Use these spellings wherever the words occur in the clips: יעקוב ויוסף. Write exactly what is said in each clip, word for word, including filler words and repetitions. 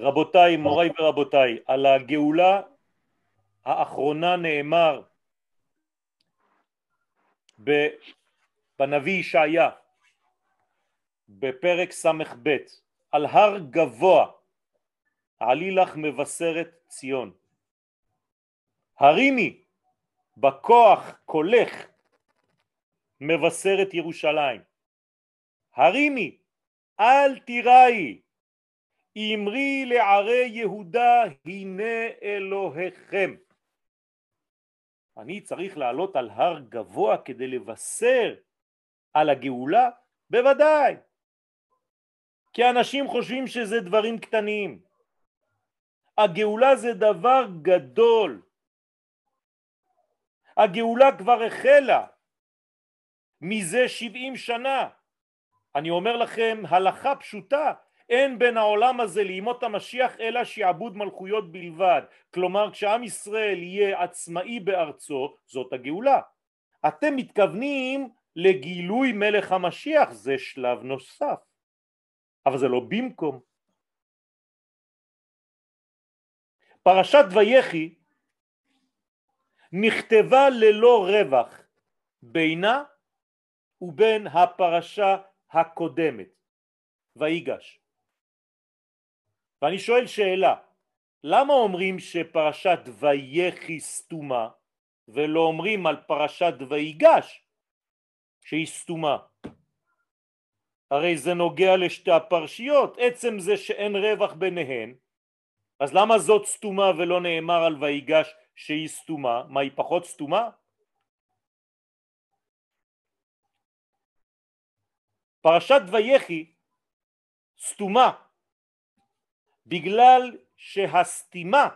רבותיי, מוריי ורבותיי, על הגאולה האחרונה נאמר בנביא ישעיה בפרק סמך בית, על הר גבוה עלי לך מבשרת ציון, הרימי בכוח קולך מבשרת ירושלים, הרימי אל תיראי, אמרי לערי יהודה הנה אלוהיכם. אני צריך לעלות על הר גבוה כדי לבשר על הגאולה? בוודאי. כי אנשים חושבים שזה דברים קטנים. הגאולה זה דבר גדול. הגאולה כבר החלה מזה שבעים שנה. אני אומר לכם הלכה פשוטה, אין בין העולם הזה לימות המשיח אלא שיעבוד מלכויות בלבד. כלומר, כשעם ישראל יהיה עצמאי בארצו, זאת הגאולה. אתם מתכוונים לגילוי מלך המשיח, זה שלב נוסף. אבל זה לא במקום. פרשת ויחי נכתבה ללא רווח בינה ובין הפרשה הקודמת, ויגש. ואני שואל שאלה, למה אומרים שפרשת ויחי סתומה ולא אומרים על פרשת ויגש שהיא סתומה? הרי זה נוגע לשתי הפרשיות, עצם זה שאין רווח ביניהן, אז למה זאת סתומה ולא נאמר על ויגש שהיא סתומה? מה, היא פחות סתומה? פרשת ויחי סתומה בגלל שהסתימה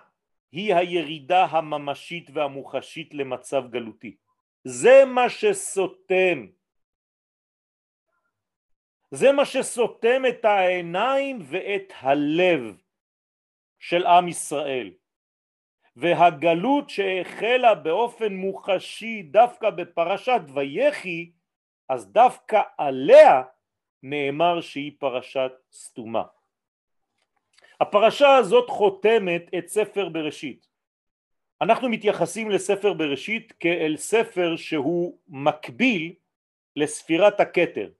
היא הירידה הממשית והמוחשית למצב גלותי. זה מה שסותם. זה מה שסותם את העיניים ואת הלב של עם ישראל. והגלות שהחלה באופן מוחשי דווקא בפרשת ויחי, אז דווקא עליה נאמר שהיא פרשת סתומה. הפרשה הזאת חותמת את ספר בראשית. אנחנו מתייחסים לספר בראשית כאל ספר שהוא מקביל לספירת הכתר.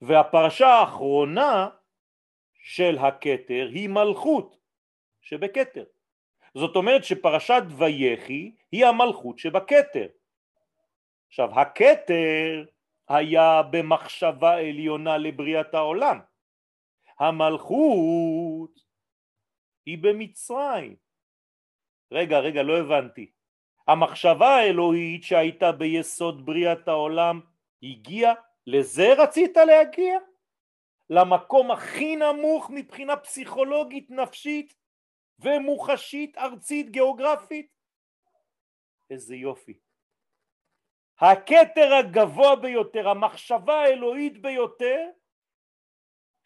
והפרשה האחרונה של הכתר היא מלכות שבכתר. זאת אומרת שפרשת ויחי היא המלכות שבכתר. עכשיו, הכתר היה במחשבה עליונה לבריאת העולם. המלכות היא במצרים. רגע, רגע, לא הבנתי. המחשבה האלוהית שהייתה ביסוד בריאת העולם הגיעה, לזה רצית להגיע? למקום הכי נמוך מבחינה פסיכולוגית, נפשית ומוחשית, ארצית, גיאוגרפית? איזה יופי. הכתר הגבוה ביותר, המחשבה האלוהית ביותר,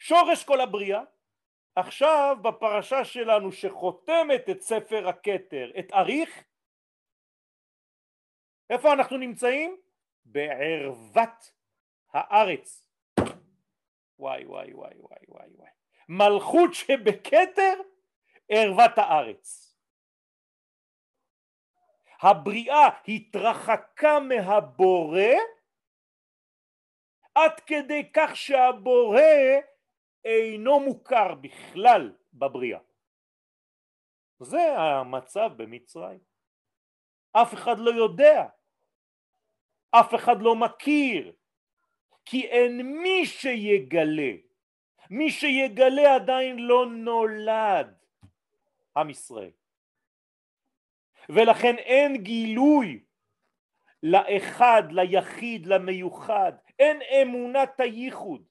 שורש כל הבריאה, עכשיו בפרשה שלנו שחותמת את ספר הכתר, את אריך, איפה אנחנו נמצאים? בערבת הארץ. וואי וואי וואי וואי וואי וואי. מלכות שבכתר, ערבת הארץ. הבריאה התרחקה מהבורא עד כדי כך שהבורא אינו מוכר בכלל בבריאה. זה המצב במצרים. אף אחד לא יודע, אף אחד לא מכיר, כי אין מי שיגלה. מי שיגלה עדיין לא נולד, עם ישראל. ולכן אין גילוי לאחד, ליחיד, למיוחד. אין אמונת הייחוד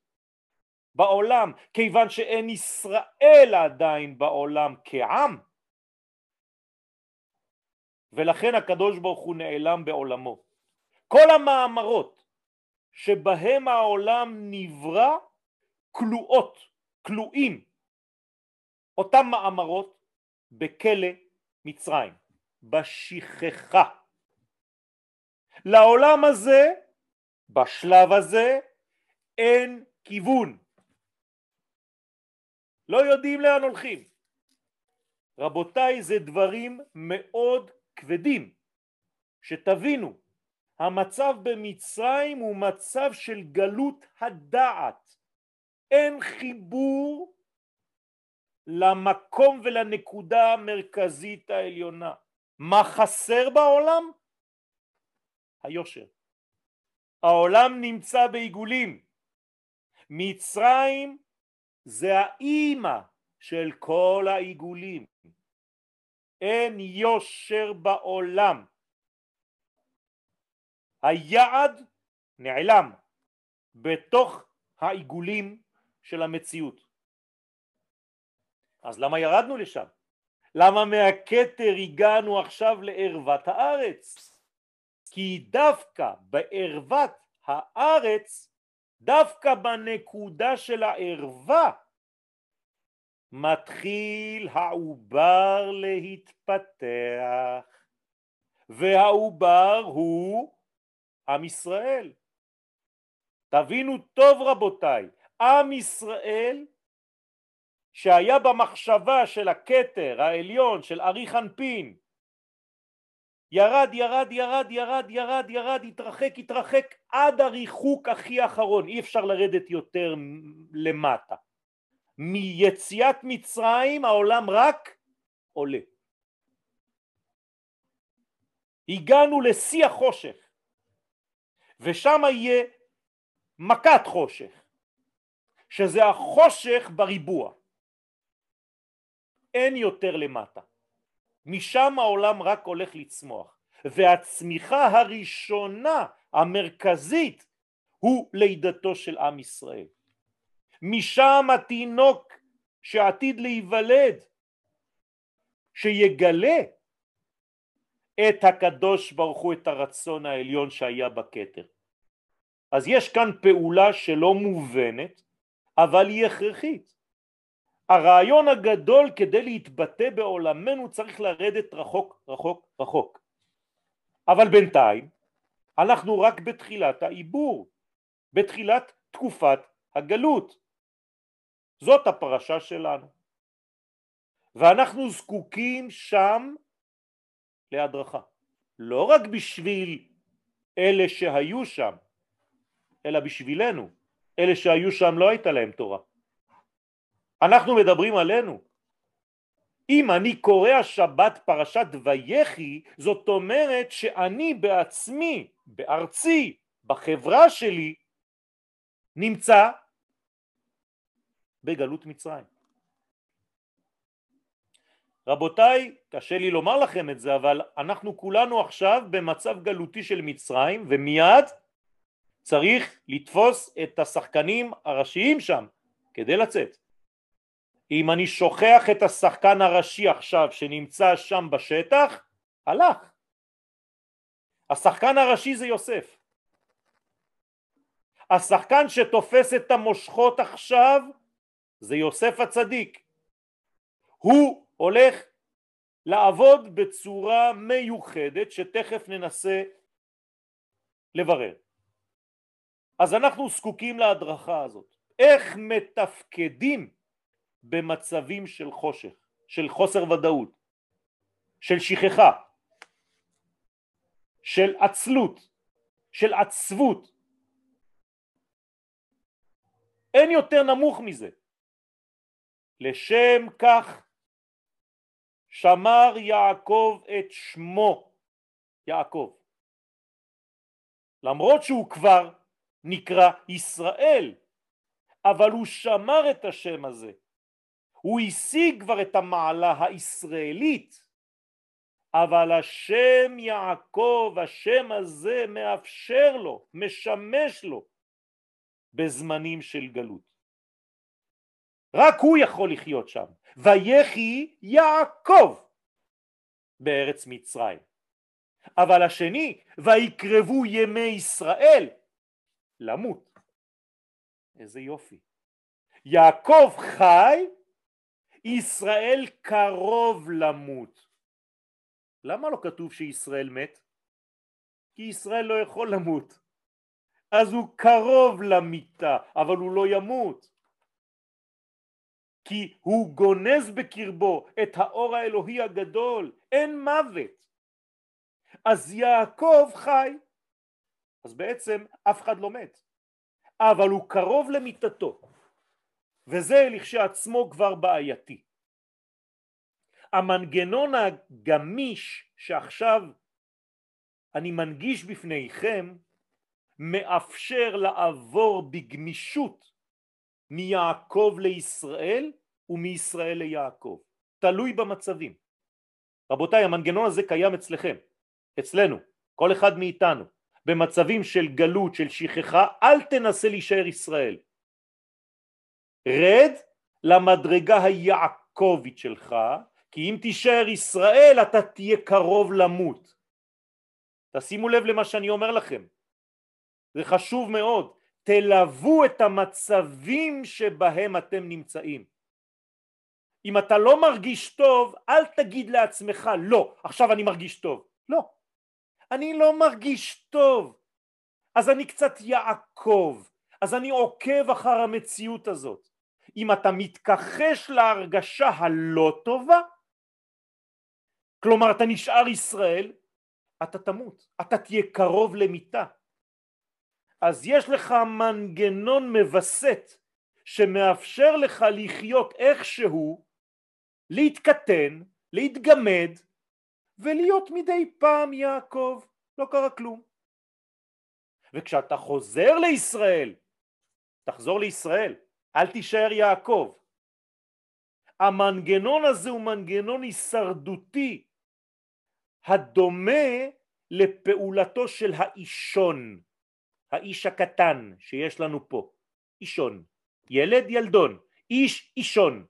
בעולם, כיוון שאין ישראל עדיין בעולם כעם. ולכן הקדוש ברוך הוא נעלם בעולמו. כל המאמרות שבהם העולם נברא כלואות, כלואים. אותן מאמרות בכלא מצרים. בשכחה. לעולם הזה, בשלב הזה, אין כיוון. לא יודעים לאן הולכים. רבותיי, זה דברים מאוד כבדים. שתבינו, המצב במצרים הוא מצב של גלות הדעת. אין חיבור למקום ולנקודה המרכזית העליונה. מה חסר בעולם? היושר. העולם נמצא בעיגולים. מצרים זה האימא של כל העיגולים. אין יושר בעולם. היעד נעלם בתוך העיגולים של המציאות. אז למה ירדנו לשם? למה מהכתר הגענו עכשיו לערבת הארץ? כי דווקא בערבת הארץ, דווקא בנקודה של הערבה, מתחיל העובר להתפתח, והעובר הוא עם ישראל. תבינו טוב רבותיי, עם ישראל שהיה במחשבה של הכתר העליון של ארי חנפין, ירד, ירד, ירד, ירד, ירד, ירד, התרחק, התרחק עד הריחוק הכי אחרון. אי אפשר לרדת יותר למטה. מיציאת מצרים העולם רק עולה. הגענו לשיא החושך, ושם יהיה מכת חושך, שזה החושך בריבוע. אין יותר למטה. משם העולם רק הולך לצמוח. והצמיחה הראשונה המרכזית הוא לידתו של עם ישראל. משם התינוק שעתיד להיוולד, שיגלה את הקדוש ברוך הוא, את הרצון העליון שהיה בכתר. אז יש כאן פעולה שלא מובנת, אבל היא הכרחית. הרעיון הגדול כדי להתבטא בעולמנו צריך לרדת רחוק, רחוק, רחוק. אבל בינתיים אנחנו רק בתחילת העיבור, בתחילת תקופת הגלות. זאת הפרשה שלנו. ואנחנו זקוקים שם להדרכה. לא רק בשביל אלה שהיו שם, אלא בשבילנו. אלה שהיו שם לא הייתה להם תורה. אנחנו מדברים עלינו. אם אני קורא השבת פרשת ויחי, זאת אומרת שאני בעצמי, בארצי, בחברה שלי, נמצא בגלות מצרים. רבותיי, קשה לי לומר לכם את זה, אבל אנחנו כולנו עכשיו במצב גלותי של מצרים, ומיד צריך לתפוס את השחקנים הראשיים שם כדי לצאת. אם אני שוכח את השחקן הראשי עכשיו שנמצא שם בשטח, הלך. השחקן הראשי זה יוסף. השחקן שתופס את המושכות עכשיו זה יוסף הצדיק. הוא הולך לעבוד בצורה מיוחדת שתכף ננסה לברר. אז אנחנו זקוקים להדרכה הזאת. איך מתפקדים במצבים של חושך, של חוסר ודאות, של שכחה, של עצלות, של עצבות. אין יותר נמוך מזה. לשם כך שמר יעקב את שמו יעקב. למרות שהוא כבר נקרא ישראל, אבל הוא שמר את השם הזה. הוא השיג כבר את המעלה הישראלית, אבל השם יעקב, השם הזה מאפשר לו, משמש לו, בזמנים של גלות. רק הוא יכול לחיות שם. ויחי יעקב בארץ מצרים. אבל השני, ויקרבו ימי ישראל למות. איזה יופי. יעקב חי, ישראל קרוב למות. למה לא כתוב שישראל מת? כי ישראל לא יכול למות. אז הוא קרוב למיטה, אבל הוא לא ימות. כי הוא גונז בקרבו את האור האלוהי הגדול, אין מוות. אז יעקב חי, אז בעצם אף אחד לא מת, אבל הוא קרוב למיטתו, וזה לכשעצמו כבר בעייתי. המנגנון הגמיש שעכשיו אני מנגיש בפניכם, מאפשר לעבור בגמישות מיעקב לישראל ומישראל ליעקב, תלוי במצבים. רבותיי, המנגנון הזה קיים אצלכם, אצלנו, כל אחד מאיתנו. במצבים של גלות, של שכחה, אל תנסה להישאר ישראל. רד למדרגה היעקובית שלך, כי אם תישאר ישראל אתה תהיה קרוב למות. תשימו לב למה שאני אומר לכם, זה חשוב מאוד. תלוו את המצבים שבהם אתם נמצאים. אם אתה לא מרגיש טוב, אל תגיד לעצמך, לא, עכשיו אני מרגיש טוב. לא, אני לא מרגיש טוב, אז אני קצת יעקב, אז אני עוקב אחר המציאות הזאת. אם אתה מתכחש להרגשה הלא טובה, כלומר אתה נשאר ישראל, אתה תמות, אתה תהיה קרוב למיטה. אז יש לך מנגנון מבסט שמאפשר לך לחיות איכשהו, להתקטן, להתגמד, ולהיות מדי פעם יעקב, לא קרה כלום. וכשאתה חוזר לישראל, תחזור לישראל, אל תישאר יעקב. המנגנון הזה הוא מנגנון הישרדותי, הדומה לפעולתו של האישון, האיש הקטן שיש לנו פה, אישון, ילד ילדון, איש אישון.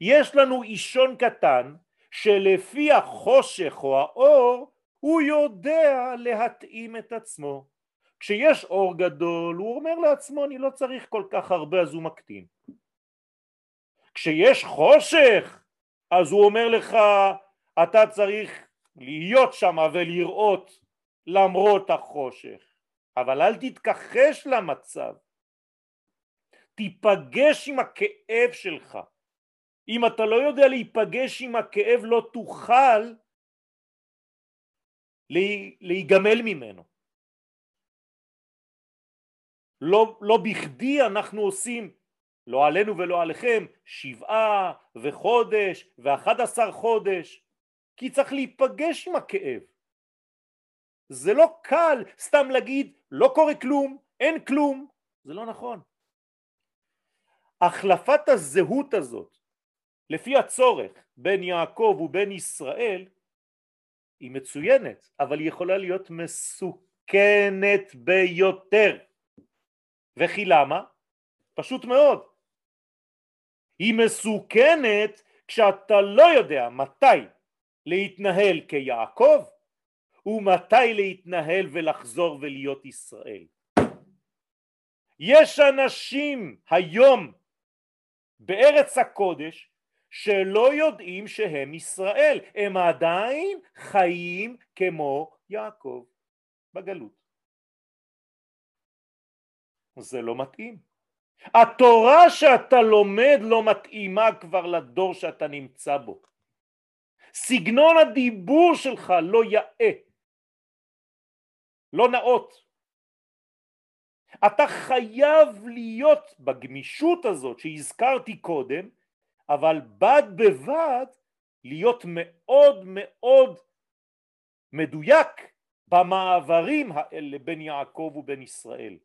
יש לנו אישון קטן שלפי החושך או האור הוא יודע להתאים את עצמו. כשיש אור גדול הוא אומר לעצמו אני לא צריך כל כך הרבה, אז הוא מקטין. כשיש חושך אז הוא אומר לך אתה צריך להיות שם ולראות למרות החושך, אבל אל תתכחש למצב. תיפגש עם הכאב שלך. אם אתה לא יודע להיפגש עם הכאב, לא תוכל להיגמל ממנו. לא, לא בכדי אנחנו עושים, לא עלינו ולא עליכם, שבעה וחודש ואחד עשר חודש, כי צריך להיפגש עם הכאב. זה לא קל סתם להגיד לא קורה כלום, אין כלום, זה לא נכון. החלפת הזהות הזאת לפי הצורך בין יעקב ובין ישראל היא מצוינת, אבל היא יכולה להיות מסוכנת ביותר. וכי למה? פשוט מאוד. היא מסוכנת כשאתה לא יודע מתי להתנהל כיעקב ומתי להתנהל ולחזור ולהיות ישראל. יש אנשים היום בארץ הקודש שלא יודעים שהם ישראל, הם עדיין חיים כמו יעקב בגלות. זה לא מתאים. התורה שאתה לומד לא מתאימה כבר לדור שאתה נמצא בו. סגנון הדיבור שלך לא יאה, לא נאות. אתה חייב להיות בגמישות הזאת שהזכרתי קודם, אבל בד בבד להיות מאוד מאוד מדויק במעברים האלה בין יעקב ובין ישראל.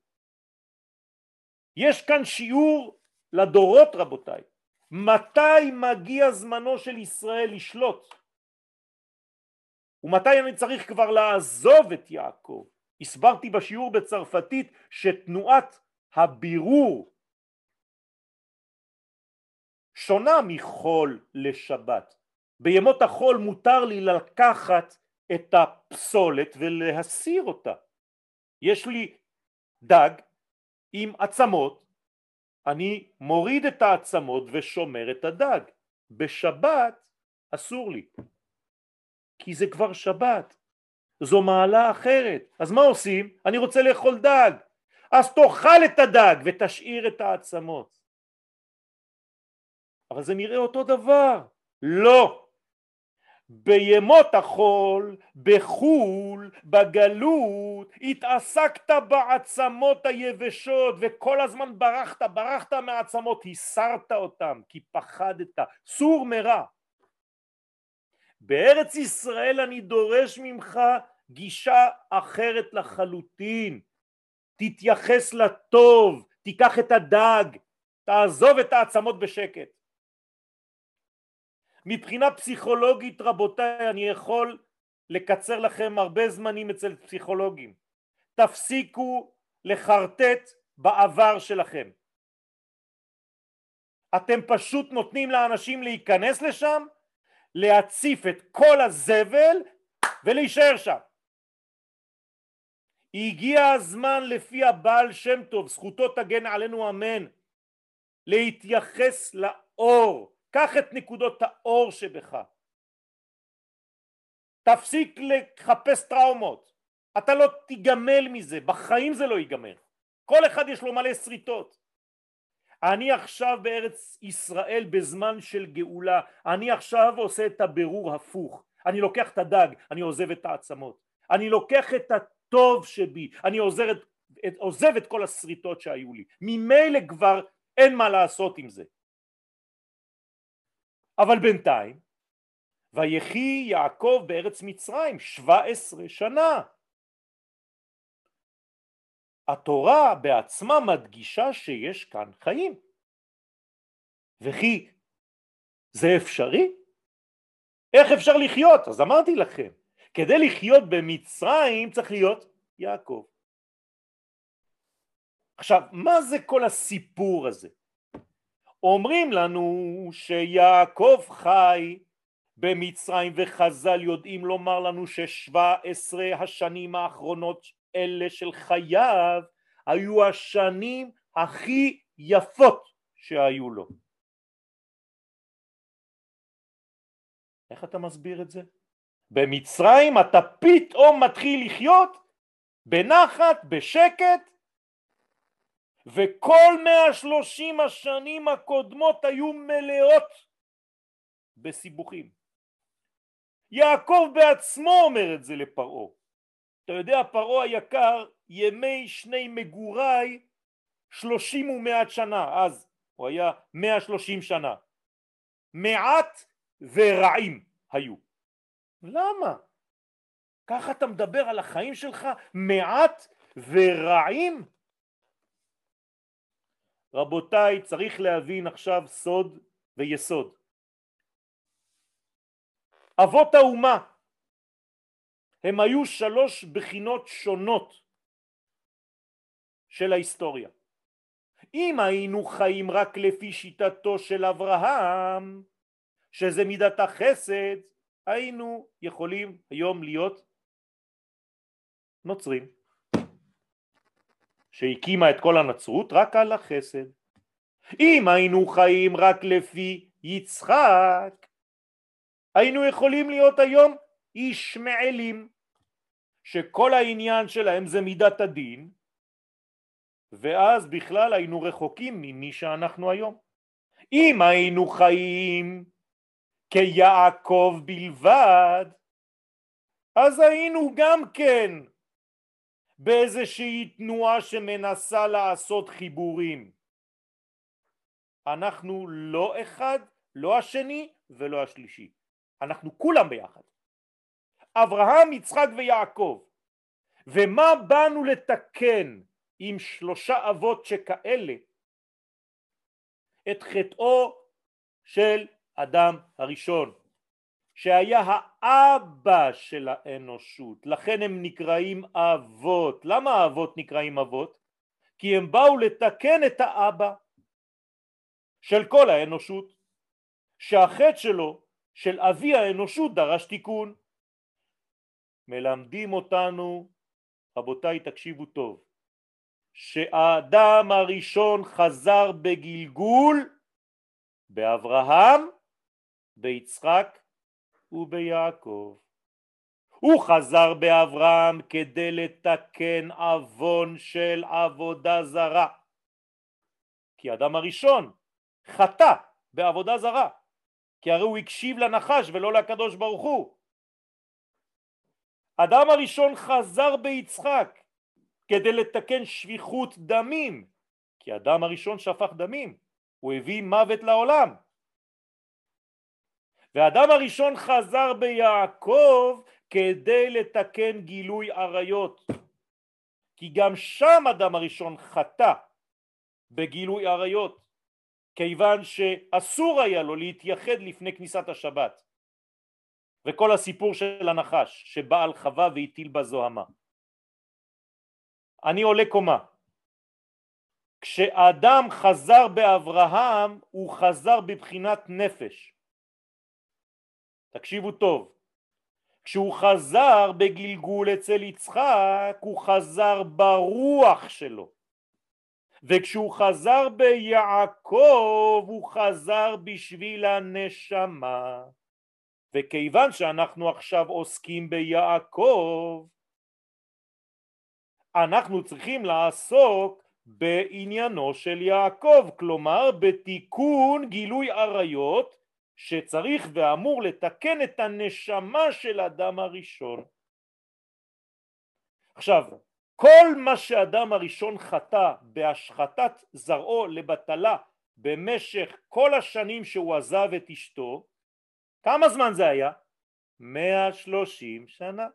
יש כאן שיעור לדורות, רבותיי. מתי מגיע זמנו של ישראל לשלוט? ומתי אני צריך כבר לעזוב את יעקב? הסברתי בשיעור בצרפתית שתנועת הבירור שונה מחול לשבת. בימות החול מותר לי לקחת את הפסולת ולהסיר אותה. יש לי דג עם עצמות, אני מוריד את העצמות ושומר את הדג. בשבת אסור לי, כי זה כבר שבת, זו מעלה אחרת. אז מה עושים? אני רוצה לאכול דג, אז תאכל את הדג ותשאיר את העצמות. אבל זה נראה אותו דבר. לא. בימות החול, בחול, בגלות, התעסקת בעצמות היבשות וכל הזמן ברחת, ברחת מהעצמות, הסרת אותם כי פחדת, סור מרע. בארץ ישראל אני דורש ממך גישה אחרת לחלוטין, תתייחס לטוב, תיקח את הדג, תעזוב את העצמות בשקט. מבחינה פסיכולוגית רבותיי, אני יכול לקצר לכם הרבה זמנים אצל פסיכולוגים. תפסיקו לחרטט בעבר שלכם. אתם פשוט נותנים לאנשים להיכנס לשם, להציף את כל הזבל ולהישאר שם. הגיע הזמן לפי הבעל שם טוב, זכותו תגן עלינו אמן, להתייחס לאור. קח את נקודות האור שבך. תפסיק לחפש טראומות. אתה לא תיגמל מזה, בחיים זה לא ייגמר. כל אחד יש לו מלא סריטות. אני עכשיו בארץ ישראל בזמן של גאולה, אני עכשיו עושה את הבירור הפוך. אני לוקח את הדג, אני עוזב את העצמות. אני לוקח את הטוב שבי, אני עוזב את, עוזב את כל הסריטות שהיו לי. ממילא כבר אין מה לעשות עם זה. אבל בינתיים, ויחי יעקב בארץ מצרים שבע עשרה שנה. התורה בעצמה מדגישה שיש כאן חיים. וכי זה אפשרי? איך אפשר לחיות? אז אמרתי לכם, כדי לחיות במצרים צריך להיות יעקב. עכשיו, מה זה כל הסיפור הזה? אומרים לנו שיעקב חי במצרים, וחז"ל יודעים לומר לנו ששבע עשרה השנים האחרונות אלה של חייו היו השנים הכי יפות שהיו לו. איך אתה מסביר את זה? במצרים אתה פתאום מתחיל לחיות בנחת, בשקט, וכל מאה ושלושים השנים הקודמות היו מלאות בסיבוכים. יעקב בעצמו אומר את זה לפרעה. אתה יודע, פרעה היקר, ימי שני מגוריי שלושים ומעט שנה, אז הוא היה מאה ושלושים שנה. מעט ורעים היו. למה? ככה אתה מדבר על החיים שלך? מעט ורעים? רבותיי, צריך להבין עכשיו סוד ויסוד. אבות האומה הם היו שלוש בחינות שונות של ההיסטוריה. אם היינו חיים רק לפי שיטתו של אברהם, שזה מידת החסד, היינו יכולים היום להיות נוצרים, שהקימה את כל הנצרות רק על החסד. אם היינו חיים רק לפי יצחק, היינו יכולים להיות היום ישמעאלים, שכל העניין שלהם זה מידת הדין, ואז בכלל היינו רחוקים ממי שאנחנו היום. אם היינו חיים כיעקב בלבד, אז היינו גם כן באיזושהי תנועה שמנסה לעשות חיבורים. אנחנו לא אחד, לא השני ולא השלישי. אנחנו כולם ביחד. אברהם, יצחק ויעקב. ומה באנו לתקן עם שלושה אבות שכאלה? את חטאו של אדם הראשון, שהיה האבא של האנושות, לכן הם נקראים אבות. למה האבות נקראים אבות? כי הם באו לתקן את האבא של כל האנושות, שהחטא שלו, של אבי האנושות, דרש תיקון. מלמדים אותנו, רבותיי תקשיבו טוב, שהאדם הראשון חזר בגלגול באברהם, ביצחק וביעקב. הוא חזר באברהם כדי לתקן אבון של עבודה זרה, כי אדם הראשון חטא בעבודה זרה, כי הרי הוא הקשיב לנחש ולא לקדוש ברוך הוא. אדם הראשון חזר ביצחק כדי לתקן שפיכות דמים, כי אדם הראשון שפך דמים, הוא הביא מוות לעולם. ואדם הראשון חזר ביעקב כדי לתקן גילוי עריות, כי גם שם אדם הראשון חטא בגילוי עריות, כיוון שאסור היה לו להתייחד לפני כניסת השבת. וכל הסיפור של הנחש שבא על חווה והטיל בזוהמה. אני עולה קומה. כשאדם חזר באברהם, הוא חזר בבחינת נפש. תקשיבו טוב. כשהוא חזר בגלגול אצל יצחק, הוא חזר ברוח שלו. וכשהוא חזר ביעקב, הוא חזר בשביל הנשמה. וכיוון שאנחנו עכשיו עוסקים ביעקב, אנחנו צריכים לעסוק בעניינו של יעקב, כלומר בתיקון גילוי עריות שצריך ואמור לתקן את הנשמה של אדם הראשון. עכשיו, כל מה שאדם הראשון חטא בהשחטת זרעו לבטלה במשך כל השנים שהוא עזב את אשתו, כמה זמן זה היה? מאה ושלושים שנה.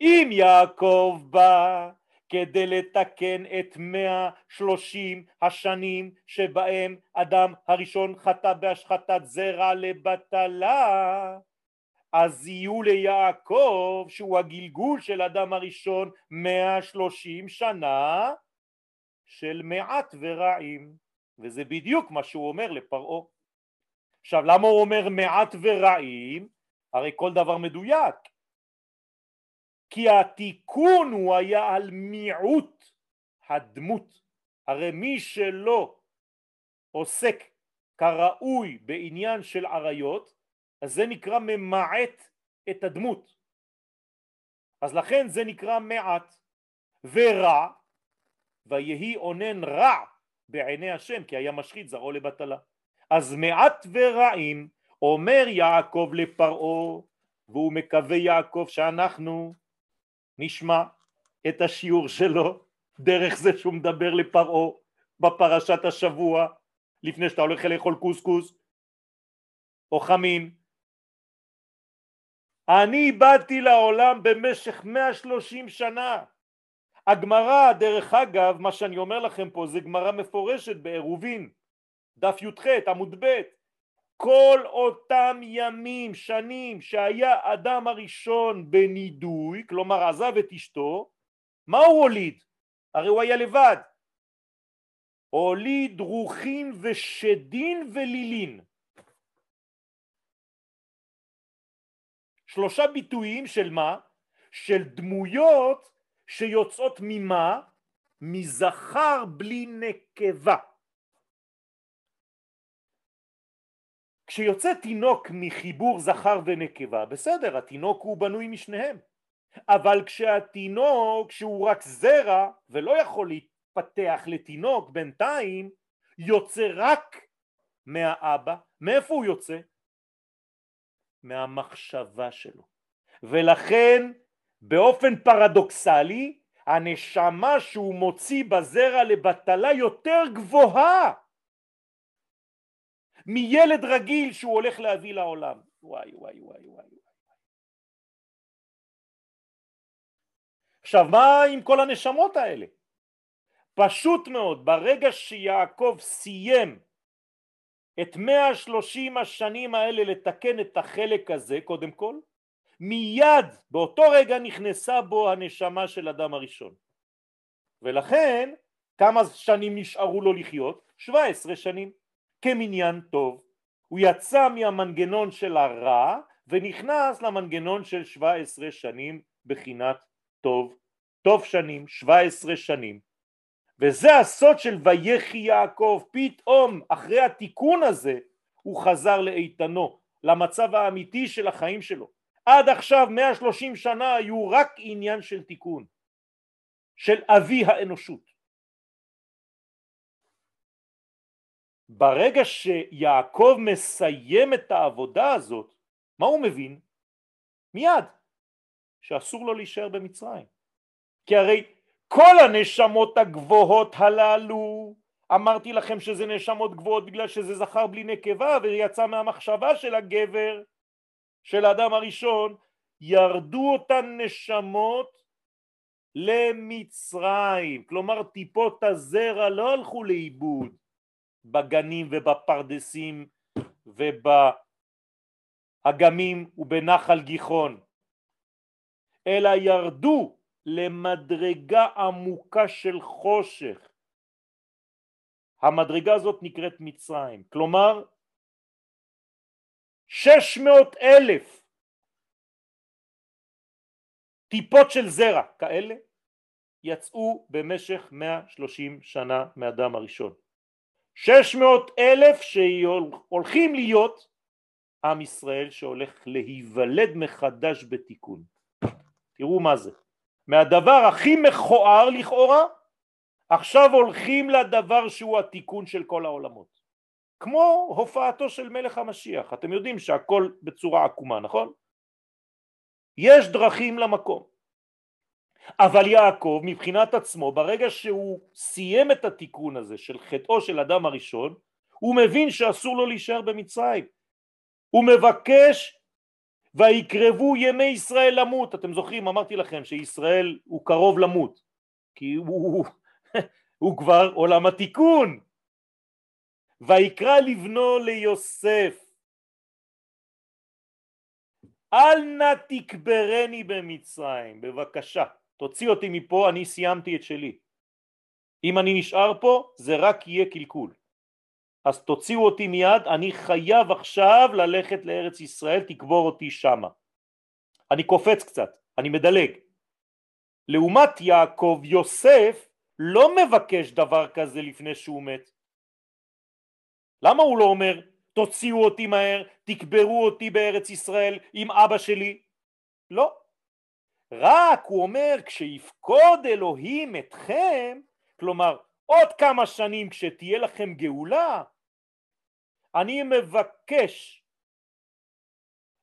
אם יעקב בא כדי לתקן את מאה ושלושים השנים שבהם אדם הראשון חטא בהשחטת זרע לבטלה, אז יהיו ליעקב, שהוא הגלגול של אדם הראשון, מאה ושלושים שנה של מעט ורעים. וזה בדיוק מה שהוא אומר לפרעה. עכשיו, למה הוא אומר מעט ורעים? הרי כל דבר מדויק. כי התיקון הוא היה על מיעוט הדמות. הרי מי שלא עוסק כראוי בעניין של עריות, אז זה נקרא ממעט את הדמות. אז לכן זה נקרא מעט ורע, ויהי אונן רע בעיני השם, כי היה משחית זרעו לבטלה. אז מעט ורעים אומר יעקב לפרעה, והוא מקווה יעקב שאנחנו נשמע את השיעור שלו, דרך זה שהוא מדבר לפרעה בפרשת השבוע, לפני שאתה הולך לאכול קוסקוס או חמין. אני באתי לעולם במשך מאה ושלושים שנה. הגמרא, דרך אגב, מה שאני אומר לכם פה, זה גמרא מפורשת בעירובין, דף י"ח, עמוד ב'. כל אותם ימים, שנים, שהיה אדם הראשון בנידוי, כלומר עזב את אשתו, מה הוא הוליד? הרי הוא היה לבד. הוליד רוחין ושדין ולילין. שלושה ביטויים של מה? של דמויות שיוצאות ממה? מזכר בלי נקבה. כשיוצא תינוק מחיבור זכר ונקבה, בסדר, התינוק הוא בנוי משניהם. אבל כשהתינוק, שהוא רק זרע ולא יכול להתפתח לתינוק בינתיים, יוצא רק מהאבא. מאיפה הוא יוצא? מהמחשבה שלו. ולכן באופן פרדוקסלי, הנשמה שהוא מוציא בזרע לבטלה יותר גבוהה מילד רגיל שהוא הולך להביא לעולם. וואי וואי וואי וואי. עכשיו, מה עם כל הנשמות האלה? פשוט מאוד, ברגע שיעקב סיים את מאה ושלושים השנים האלה לתקן את החלק הזה, קודם כל, מיד באותו רגע נכנסה בו הנשמה של אדם הראשון. ולכן, כמה שנים נשארו לו לחיות? שבע עשרה שנים. כמניין טוב. הוא יצא מהמנגנון של הרע ונכנס למנגנון של שבע עשרה שנים בחינת טוב. טוב שנים, שבע עשרה שנים. וזה הסוד של ויחי יעקב. פתאום אחרי התיקון הזה הוא חזר לאיתנו, למצב האמיתי של החיים שלו. עד עכשיו מאה ושלושים שנה היו רק עניין של תיקון, של אבי האנושות. ברגע שיעקב מסיים את העבודה הזאת, מה הוא מבין? מיד, שאסור לו להישאר במצרים. כי הרי כל הנשמות הגבוהות הללו, אמרתי לכם שזה נשמות גבוהות בגלל שזה זכר בלי נקבה, ויצא מהמחשבה של הגבר, של האדם הראשון, ירדו אותן נשמות למצרים. כלומר טיפות הזרע לא הלכו לאיבוד בגנים ובפרדסים ובאגמים ובנחל גיחון, אלא ירדו למדרגה עמוקה של חושך. המדרגה הזאת נקראת מצרים. כלומר שש מאות אלף טיפות של זרע כאלה יצאו במשך מאה ושלושים שנה מאדם הראשון. שש מאות אלף שהולכים להיות עם ישראל שהולך להיוולד מחדש בתיקון. תראו מה זה. מהדבר הכי מכוער לכאורה, עכשיו הולכים לדבר שהוא התיקון של כל העולמות. כמו הופעתו של מלך המשיח. אתם יודעים שהכל בצורה עקומה, נכון? יש דרכים למקום. אבל יעקב מבחינת עצמו, ברגע שהוא סיים את התיקון הזה של חטאו של אדם הראשון, הוא מבין שאסור לו להישאר במצרים. הוא מבקש ויקרבו ימי ישראל למות. אתם זוכרים, אמרתי לכם שישראל הוא קרוב למות, כי הוא, הוא כבר עולם התיקון. ויקרא לבנו ליוסף, אל נא תקברני במצרים, בבקשה תוציא אותי מפה, אני סיימתי את שלי. אם אני נשאר פה זה רק יהיה קלקול, אז תוציאו אותי מיד, אני חייב עכשיו ללכת לארץ ישראל, תקבור אותי שמה. אני קופץ קצת, אני מדלג. לעומת יעקב, יוסף לא מבקש דבר כזה לפני שהוא מת. למה הוא לא אומר תוציאו אותי מהר, תקברו אותי בארץ ישראל עם אבא שלי? לא. רק הוא אומר כשיפקוד אלוהים אתכם, כלומר עוד כמה שנים כשתהיה לכם גאולה, אני מבקש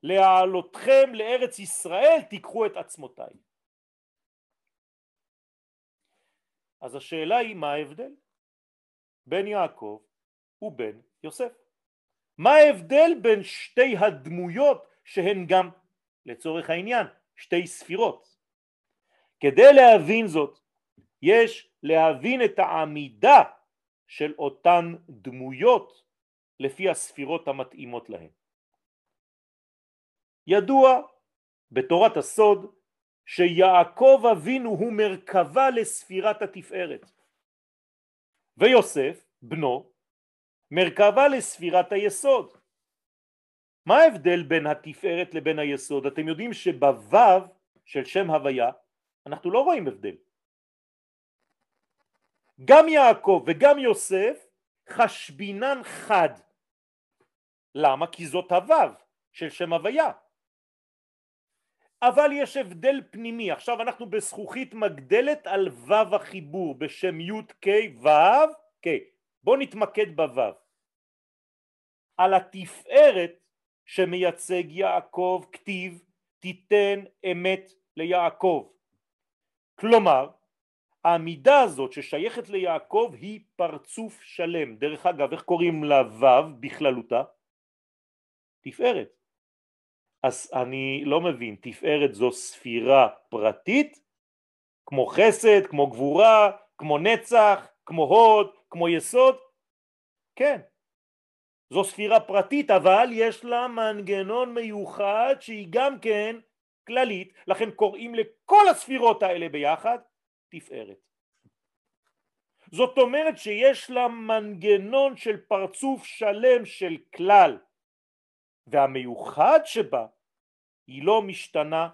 להעלותכם לארץ ישראל, תיקחו את עצמותיי. אז השאלה היא מה ההבדל בין יעקב ובין יוסף? מה ההבדל בין שתי הדמויות שהן גם לצורך העניין שתי ספירות? כדי להבין זאת יש להבין את העמידה של אותן דמויות לפי הספירות המתאימות להן. ידוע בתורת הסוד שיעקב אבינו הוא מרכבה לספירת התפארת, ויוסף בנו מרכבה לספירת היסוד. מה ההבדל בין התפארת לבין היסוד? אתם יודעים שבוו של שם הוויה אנחנו לא רואים הבדל. גם יעקב וגם יוסף חשבינן חד. למה? כי זאת הוו של שם הוויה. אבל יש הבדל פנימי. עכשיו אנחנו בזכוכית מגדלת על וו החיבור בשם י' כ' ו' כ'. בואו נתמקד בוו. על התפארת שמייצג יעקב כתיב תיתן אמת ליעקב. כלומר העמידה הזאת ששייכת ליעקב היא פרצוף שלם. דרך אגב, איך קוראים לוו בכללותה? תפארת. אז אני לא מבין, תפארת זו ספירה פרטית? כמו חסד, כמו גבורה, כמו נצח, כמו הוד, כמו יסוד? כן, זו ספירה פרטית, אבל יש לה מנגנון מיוחד שהיא גם כן כללית, לכן קוראים לכל הספירות האלה ביחד תפארת. זאת אומרת שיש לה מנגנון של פרצוף שלם של כלל, והמיוחד שבה היא לא משתנה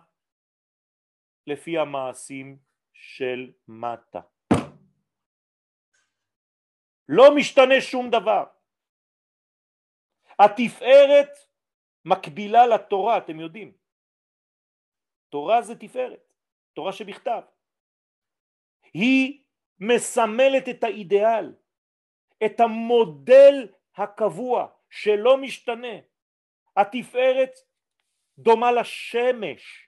לפי המעשים של מטה. לא משתנה שום דבר. התפארת מקבילה לתורה, אתם יודעים. תורה זה תפארת, תורה שבכתב. היא מסמלת את האידיאל, את המודל הקבוע שלא משתנה. התפארת דומה לשמש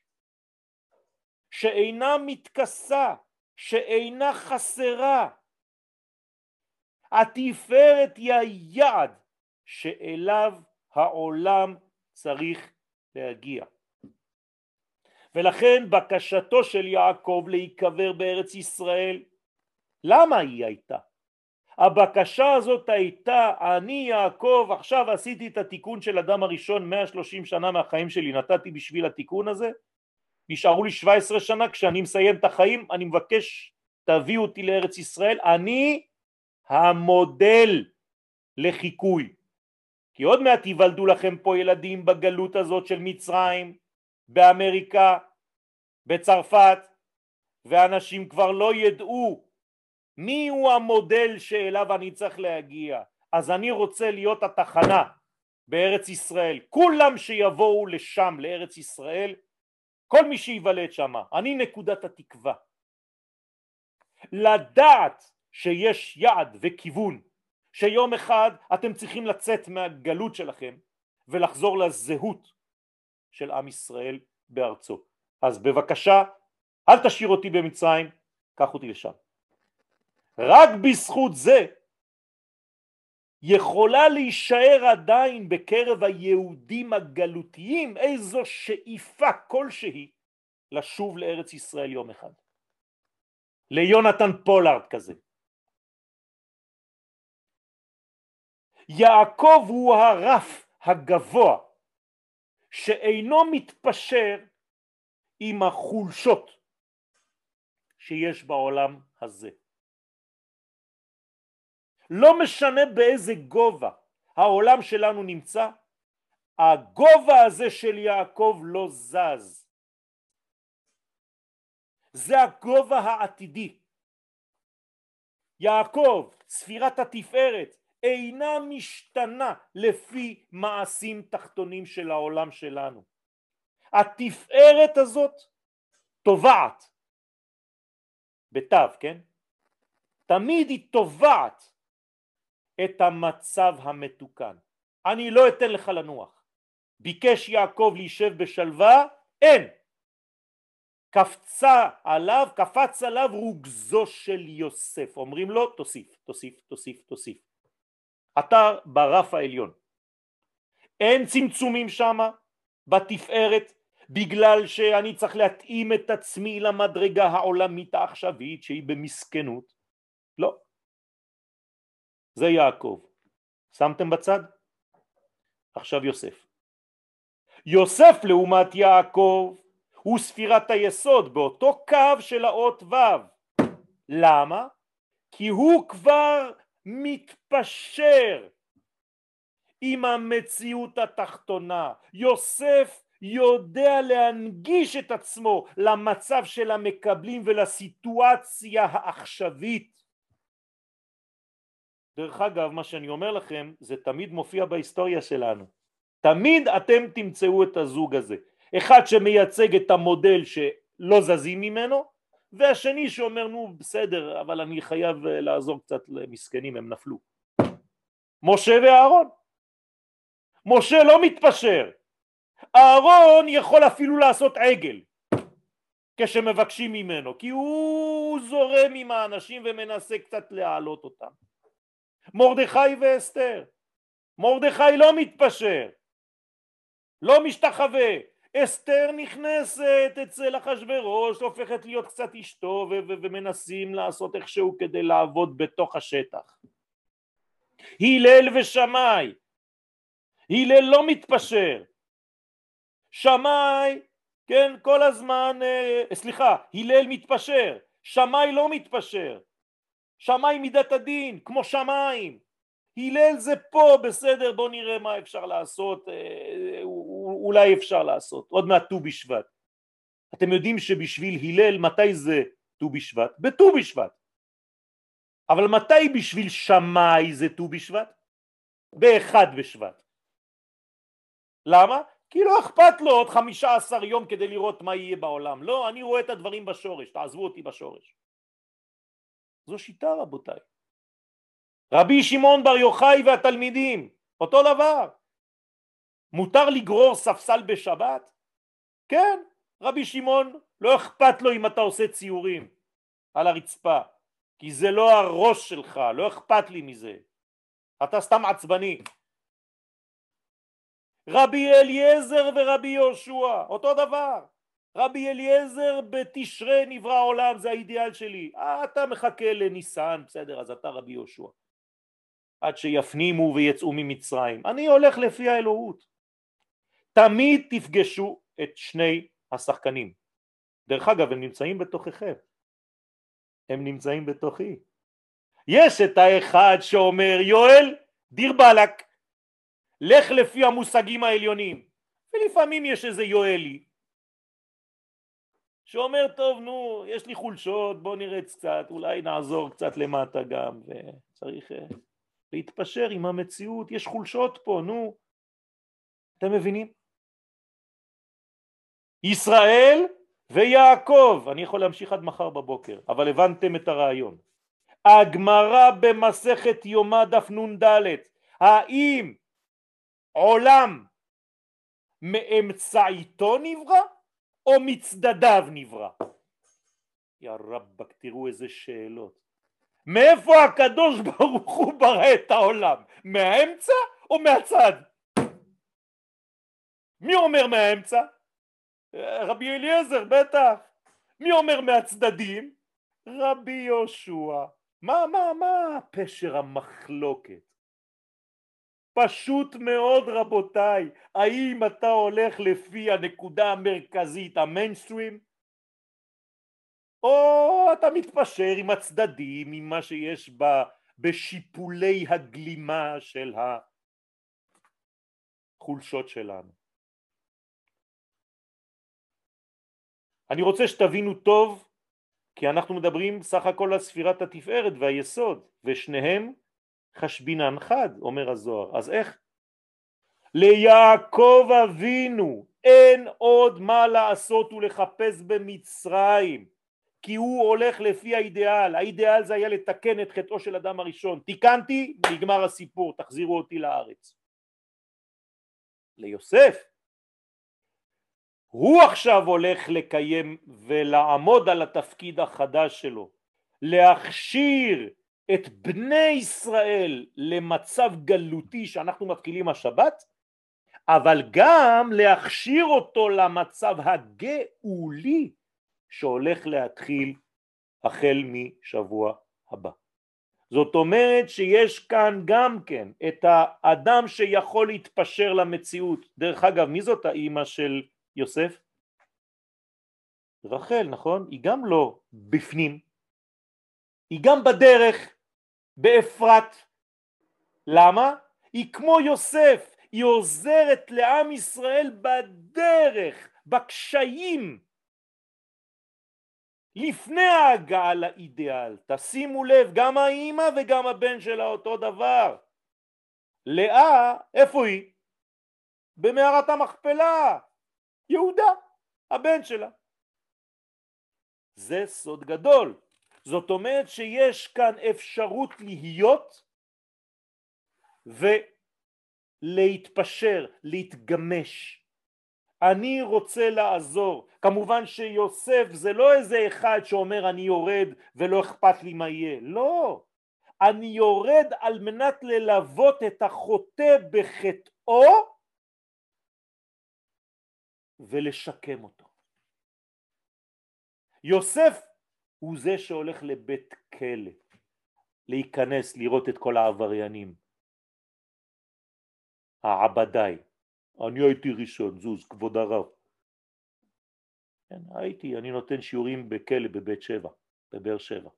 שאינה מתכסה, שאינה חסרה. התפארת היא היעד שאליו העולם צריך להגיע. ולכן בקשתו של יעקב להיקבר בארץ ישראל, למה היא הייתה? הבקשה הזאת הייתה, אני יעקב עכשיו עשיתי את התיקון של אדם הראשון, מאה ושלושים שנה מהחיים שלי נתתי בשביל התיקון הזה, נשארו לי שבע עשרה שנה, כשאני מסיים את החיים אני מבקש תביאו אותי לארץ ישראל, אני המודל לחיקוי, כי עוד מעט יוולדו לכם פה ילדים בגלות הזאת של מצרים, באמריקה, בצרפת, ואנשים כבר לא ידעו מי הוא המודל שאליו אני צריך להגיע. אז אני רוצה להיות התחנה בארץ ישראל, כולם שיבואו לשם לארץ ישראל, כל מי שיוולד שם, אני נקודת התקווה. לדעת שיש יעד וכיוון, שיום אחד אתם צריכים לצאת מהגלות שלכם ולחזור לזהות של עם ישראל בארצו. אז בבקשה, אל תשאיר אותי במצרים, קח אותי לשם. רק בזכות זה יכולה להישאר עדיין בקרב היהודים הגלותיים איזו שאיפה כלשהי לשוב לארץ ישראל יום אחד. ליונתן פולארד כזה. יעקב הוא הרף הגבוה שאינו מתפשר עם החולשות שיש בעולם הזה. לא משנה באיזה גובה העולם שלנו נמצא, הגובה הזה של יעקב לא זז. זה הגובה העתידי. יעקב, ספירת התפארת, אינה משתנה לפי מעשים תחתונים של העולם שלנו. התפארת הזאת תובעת, בתו, כן? תמיד היא תובעת את המצב המתוקן. אני לא אתן לך לנוח. ביקש יעקב להישב בשלווה, אין. קפצה עליו, קפץ עליו רוגזו של יוסף. אומרים לו, תוסיף, תוסיף, תוסיף, תוסיף. אתה ברף העליון. אין צמצומים שם בתפארת, בגלל שאני צריך להתאים את עצמי למדרגה העולמית העכשווית שהיא במסכנות. לא. זה יעקב. שמתם בצד? עכשיו יוסף. יוסף לעומת יעקב הוא ספירת היסוד באותו קו של האות ו'. למה? כי הוא כבר מתפשר עם המציאות התחתונה. יוסף יודע להנגיש את עצמו למצב של המקבלים ולסיטואציה העכשווית. דרך אגב, מה שאני אומר לכם, זה תמיד מופיע בהיסטוריה שלנו. תמיד אתם תמצאו את הזוג הזה. אחד שמייצג את המודל שלא זזים ממנו, והשני שאומר, נו בסדר, אבל אני חייב לעזור קצת למסכנים, הם נפלו. משה ואהרון. משה לא מתפשר. אהרון יכול אפילו לעשות עגל, כשמבקשים ממנו, כי הוא זורם עם האנשים ומנסה קצת להעלות אותם. מרדכי ואסתר. מרדכי לא מתפשר, לא משתחווה. אסתר נכנסת אצל אחשוורוש, הופכת להיות קצת אשתו ומנסים לעשות איכשהו כדי לעבוד בתוך השטח. הלל ושמאי. הלל לא מתפשר. שמאי, כן, כל הזמן, אה, סליחה, הלל מתפשר. שמאי לא מתפשר. שמיים מידת הדין, כמו שמיים. הלל זה פה, בסדר, בוא נראה מה אפשר לעשות, אולי אפשר לעשות. עוד מעט ט"ו בשבט. אתם יודעים שבשביל הלל, מתי זה ט"ו בשבט? בט"ו בשבט. אבל מתי בשביל שמאי זה ט"ו בשבט? באחד בשבט. למה? כי לא אכפת לו עוד חמישה עשר יום כדי לראות מה יהיה בעולם. לא, אני רואה את הדברים בשורש, תעזבו אותי בשורש. זו שיטה, רבותיי. רבי שמעון בר יוחאי והתלמידים, אותו דבר. מותר לגרור ספסל בשבת? כן, רבי שמעון לא אכפת לו אם אתה עושה ציורים על הרצפה, כי זה לא הראש שלך, לא אכפת לי מזה. אתה סתם עצבני. רבי אליעזר ורבי יהושע, אותו דבר. רבי אליעזר, בתשרי נברא העולם, זה האידיאל שלי. אתה מחכה לניסן, בסדר, אז אתה רבי יהושע. עד שיפנימו ויצאו ממצרים. אני הולך לפי האלוהות. תמיד תפגשו את שני השחקנים. דרך אגב, הם נמצאים בתוככם. הם נמצאים בתוכי. יש את האחד שאומר, יואל, דיר בלק, לך לפי המושגים העליונים. ולפעמים יש איזה יואלי, שאומר, טוב, נו, יש לי חולשות, בוא נרד קצת, אולי נעזור קצת למטה גם, וצריך להתפשר עם המציאות, יש חולשות פה, נו. אתם מבינים? ישראל ויעקב, אני יכול להמשיך עד מחר בבוקר, אבל הבנתם את הרעיון. הגמרא במסכת יומא דף נון דלת, האם עולם מאמצעיתו נברא או מצדדיו נברא? יא רבק, תראו איזה שאלות. מאיפה הקדוש ברוך הוא ברא את העולם? מהאמצע או מהצד? מי אומר מהאמצע? רבי אליעזר, בטח. מי אומר מהצדדים? רבי יהושע. מה, מה, מה פשר המחלוקת? פשוט מאוד רבותיי, האם אתה הולך לפי הנקודה המרכזית, המיינסטרים, או אתה מתפשר עם הצדדים, עם מה שיש בה, בשיפולי הגלימה של החולשות שלנו. אני רוצה שתבינו טוב, כי אנחנו מדברים סך הכל על ספירת התפארת והיסוד, ושניהם חשבינן חד, אומר הזוהר. אז איך? ליעקב אבינו אין עוד מה לעשות ולחפש במצרים, כי הוא הולך לפי האידיאל. האידיאל זה היה לתקן את חטאו של אדם הראשון. תיקנתי, נגמר הסיפור, תחזירו אותי לארץ. ליוסף, הוא עכשיו הולך לקיים ולעמוד על התפקיד החדש שלו, להכשיר את בני ישראל למצב גלותי שאנחנו מתחילים השבת, אבל גם להכשיר אותו למצב הגאולי שהולך להתחיל החל משבוע הבא. זאת אומרת שיש כאן גם כן את האדם שיכול להתפשר למציאות. דרך אגב, מי זאת האמא של יוסף? רחל, נכון? היא גם לא בפנים, היא גם בדרך, באפרת. למה? היא כמו יוסף, היא עוזרת לעם ישראל בדרך, בקשיים, לפני ההגעה לאידיאל. תשימו לב, גם האמא וגם הבן שלה אותו דבר. לאה, איפה היא? במערת המכפלה. יהודה, הבן שלה. זה סוד גדול. זאת אומרת שיש כאן אפשרות להיות ולהתפשר, להתגמש. אני רוצה לעזור. כמובן שיוסף זה לא איזה אחד שאומר אני יורד ולא אכפת לי מה יהיה. לא. אני יורד על מנת ללוות את החוטא בחטאו ולשקם אותו. יוסף הוא זה שהולך לבית כלא, להיכנס, לראות את כל העבריינים. העבדיי, אני הייתי ראשון, זוז, כבוד הרב. כן, הייתי, אני נותן שיעורים בכלא בבית שבע, בבאר שבע.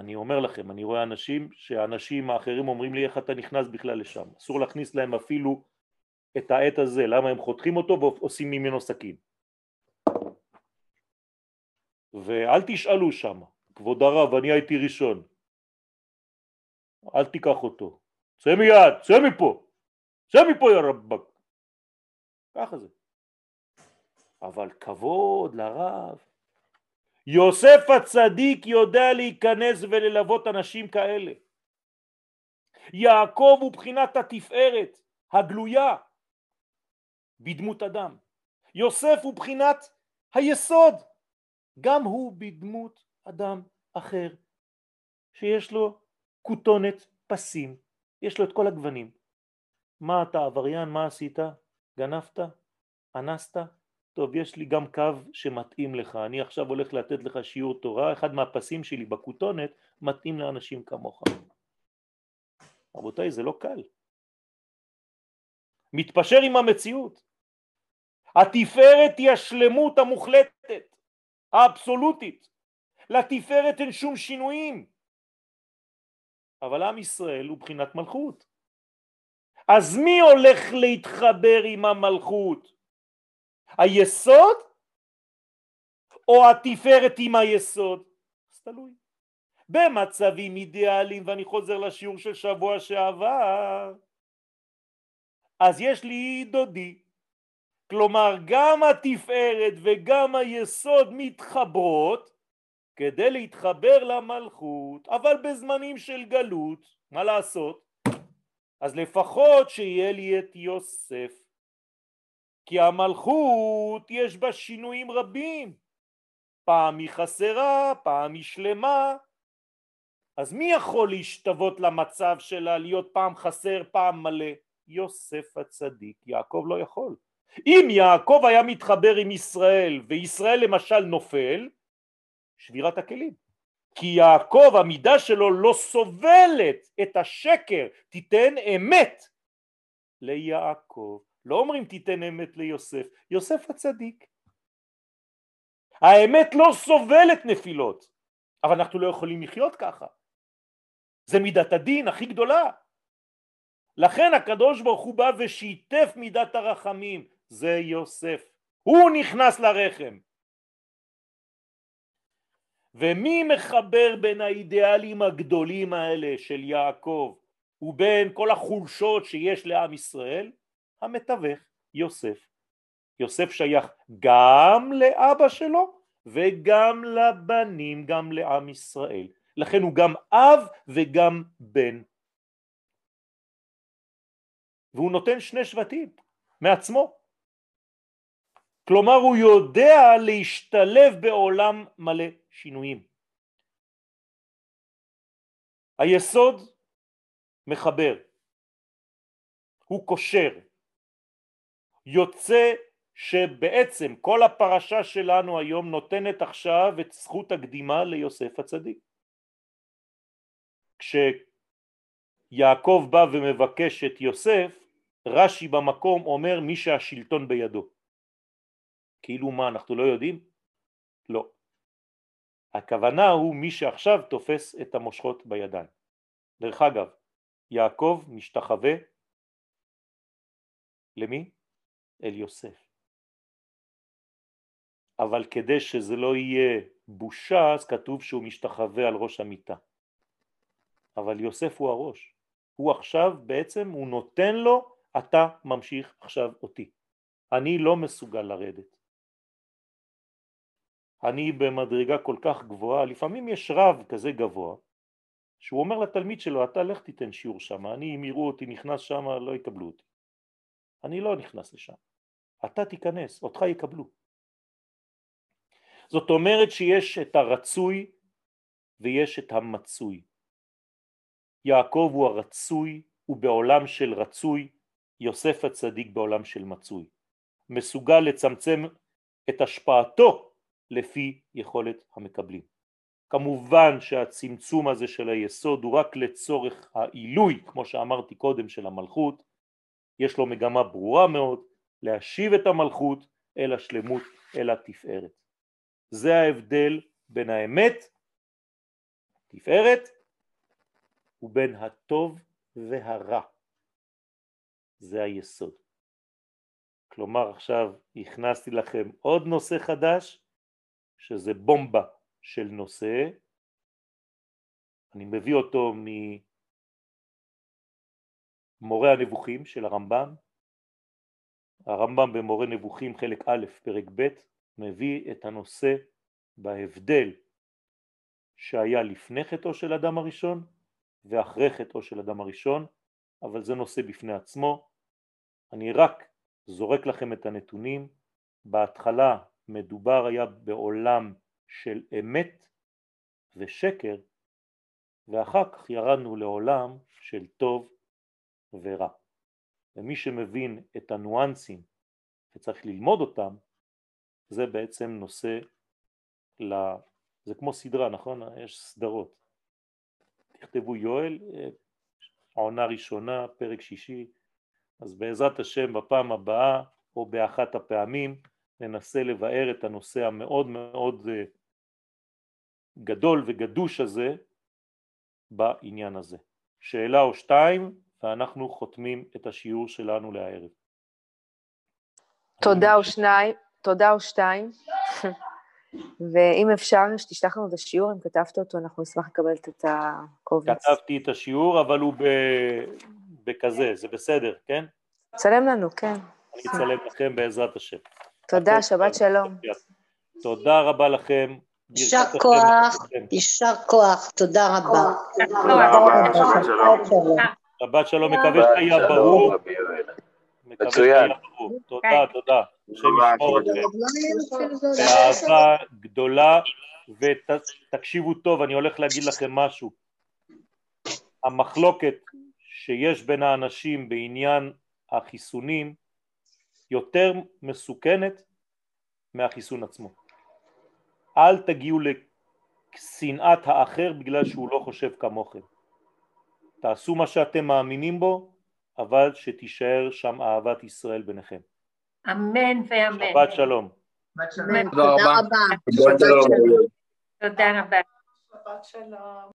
אני אומר לכם, אני רואה אנשים, שאנשים האחרים אומרים לי, איך אתה נכנס בכלל לשם? אסור להכניס להם אפילו את העט הזה, למה הם חותכים אותו ועושים ממנו סכין. ואל תשאלו שם, כבוד הרב, אני הייתי ראשון, אל תיקח אותו, צא מיד, צא מפה, צא מפה יא רבק. ככה זה. אבל כבוד לרב. יוסף הצדיק יודע להיכנס וללוות אנשים כאלה. יעקב הוא בחינת התפארת הגלויה בדמות אדם. יוסף הוא בחינת היסוד, גם הוא בדמות אדם אחר שיש לו כותונת פסים, יש לו את כל הגוונים. מה אתה עבריין? מה עשית? גנבת? אנסת? טוב, יש לי גם קו שמתאים לך, אני עכשיו הולך לתת לך שיעור תורה, אחד מהפסים שלי בכותונת מתאים לאנשים כמוך. רבותיי, זה לא קל. מתפשר עם המציאות. התפארת היא השלמות המוחלטת, האבסולוטית. לתפארת אין שום שינויים. אבל עם ישראל הוא בחינת מלכות. אז מי הולך להתחבר עם המלכות? היסוד או התפארת עם היסוד? אז תלוי. במצבים אידיאליים, ואני חוזר לשיעור של שבוע שעבר, אז יש לי דודי, כלומר גם התפארת וגם היסוד מתחברות כדי להתחבר למלכות, אבל בזמנים של גלות, מה לעשות? אז לפחות שיהיה לי את יוסף, כי המלכות יש בה שינויים רבים, פעם היא חסרה, פעם היא שלמה, אז מי יכול להשתוות למצב שלה להיות פעם חסר, פעם מלא? יוסף הצדיק. יעקב לא יכול. אם יעקב היה מתחבר עם ישראל וישראל למשל נופל, שבירת הכלים. כי יעקב המידה שלו לא סובלת את השקר, תיתן אמת ליעקב. לא אומרים תיתן אמת ליוסף, יוסף הצדיק. האמת לא סובלת נפילות, אבל אנחנו לא יכולים לחיות ככה. זה מידת הדין הכי גדולה. לכן הקדוש ברוך הוא בא ושיתף מידת הרחמים, זה יוסף. הוא נכנס לרחם. ומי מחבר בין האידיאלים הגדולים האלה של יעקב ובין כל החולשות שיש לעם ישראל? המתווך, יוסף. יוסף שייך גם לאבא שלו וגם לבנים, גם לעם ישראל. לכן הוא גם אב וגם בן. והוא נותן שני שבטים מעצמו. כלומר הוא יודע להשתלב בעולם מלא שינויים. היסוד מחבר, הוא קושר, יוצא שבעצם כל הפרשה שלנו היום נותנת עכשיו את זכות הקדימה ליוסף הצדיק. כשיעקב בא ומבקש את יוסף, רש"י במקום אומר מי שהשלטון בידו. כאילו מה, אנחנו לא יודעים? לא. הכוונה הוא מי שעכשיו תופס את המושכות בידיים. דרך אגב, יעקב משתחווה למי? אל יוסף. אבל כדי שזה לא יהיה בושה, אז כתוב שהוא משתחווה על ראש המיטה. אבל יוסף הוא הראש. הוא עכשיו בעצם, הוא נותן לו, אתה ממשיך עכשיו אותי. אני לא מסוגל לרדת. אני במדרגה כל כך גבוהה, לפעמים יש רב כזה גבוה, שהוא אומר לתלמיד שלו, אתה לך תיתן שיעור שם, אני, אם יראו אותי נכנס שם, לא יקבלו אותי. אני לא נכנס לשם. אתה תיכנס, אותך יקבלו. זאת אומרת שיש את הרצוי ויש את המצוי. יעקב הוא הרצוי, הוא בעולם של רצוי, יוסף הצדיק בעולם של מצוי. מסוגל לצמצם את השפעתו לפי יכולת המקבלים. כמובן שהצמצום הזה של היסוד הוא רק לצורך העילוי, כמו שאמרתי קודם, של המלכות. יש לו מגמה ברורה מאוד, להשיב את המלכות אל השלמות, אל התפארת. זה ההבדל בין האמת, התפארת, ובין הטוב והרע. זה היסוד. כלומר עכשיו הכנסתי לכם עוד נושא חדש, שזה בומבה של נושא. אני מביא אותו ממורה הנבוכים של הרמב"ם. הרמב"ם במורה נבוכים חלק א' פרק ב' מביא את הנושא בהבדל שהיה לפני חטאו של אדם הראשון ואחרי חטאו של אדם הראשון, אבל זה נושא בפני עצמו. אני רק זורק לכם את הנתונים. בהתחלה מדובר היה בעולם של אמת ושקר, ואחר כך ירדנו לעולם של טוב ורע. ומי שמבין את הנואנסים וצריך ללמוד אותם, זה בעצם נושא, זה כמו סדרה, נכון? יש סדרות. תכתבו יואל, עונה ראשונה, פרק שישי, אז בעזרת השם בפעם הבאה או באחת הפעמים ננסה לבאר את הנושא המאוד מאוד גדול וגדוש הזה בעניין הזה. שאלה או שתיים ואנחנו חותמים את השיעור שלנו להערב. תודה או שניים, תודה או שתיים. ואם אפשר שתשלח לנו את השיעור, אם כתבת אותו אנחנו נשמח לקבל את הקובץ. כתבתי את השיעור אבל הוא בכזה, זה בסדר, כן? צלם לנו, כן. אני אצלם לכם בעזרת השם. תודה, שבת שלום. תודה רבה לכם. יישר כוח, יישר כוח, תודה רבה. שבת שלום. שבת שלום, מקווה שהיה ברור. מצוין. תודה, תודה. שנשמור אתכם. באהבה גדולה, ותקשיבו טוב, אני הולך להגיד לכם משהו. המחלוקת שיש בין האנשים בעניין החיסונים יותר מסוכנת מהחיסון עצמו. אל תגיעו לשנאת האחר בגלל שהוא לא חושב כמוכם. תעשו מה שאתם מאמינים בו, אבל שתישאר שם אהבת ישראל ביניכם. אמן ואמן. שבת שלום. תודה רבה. תודה רבה. תודה רבה.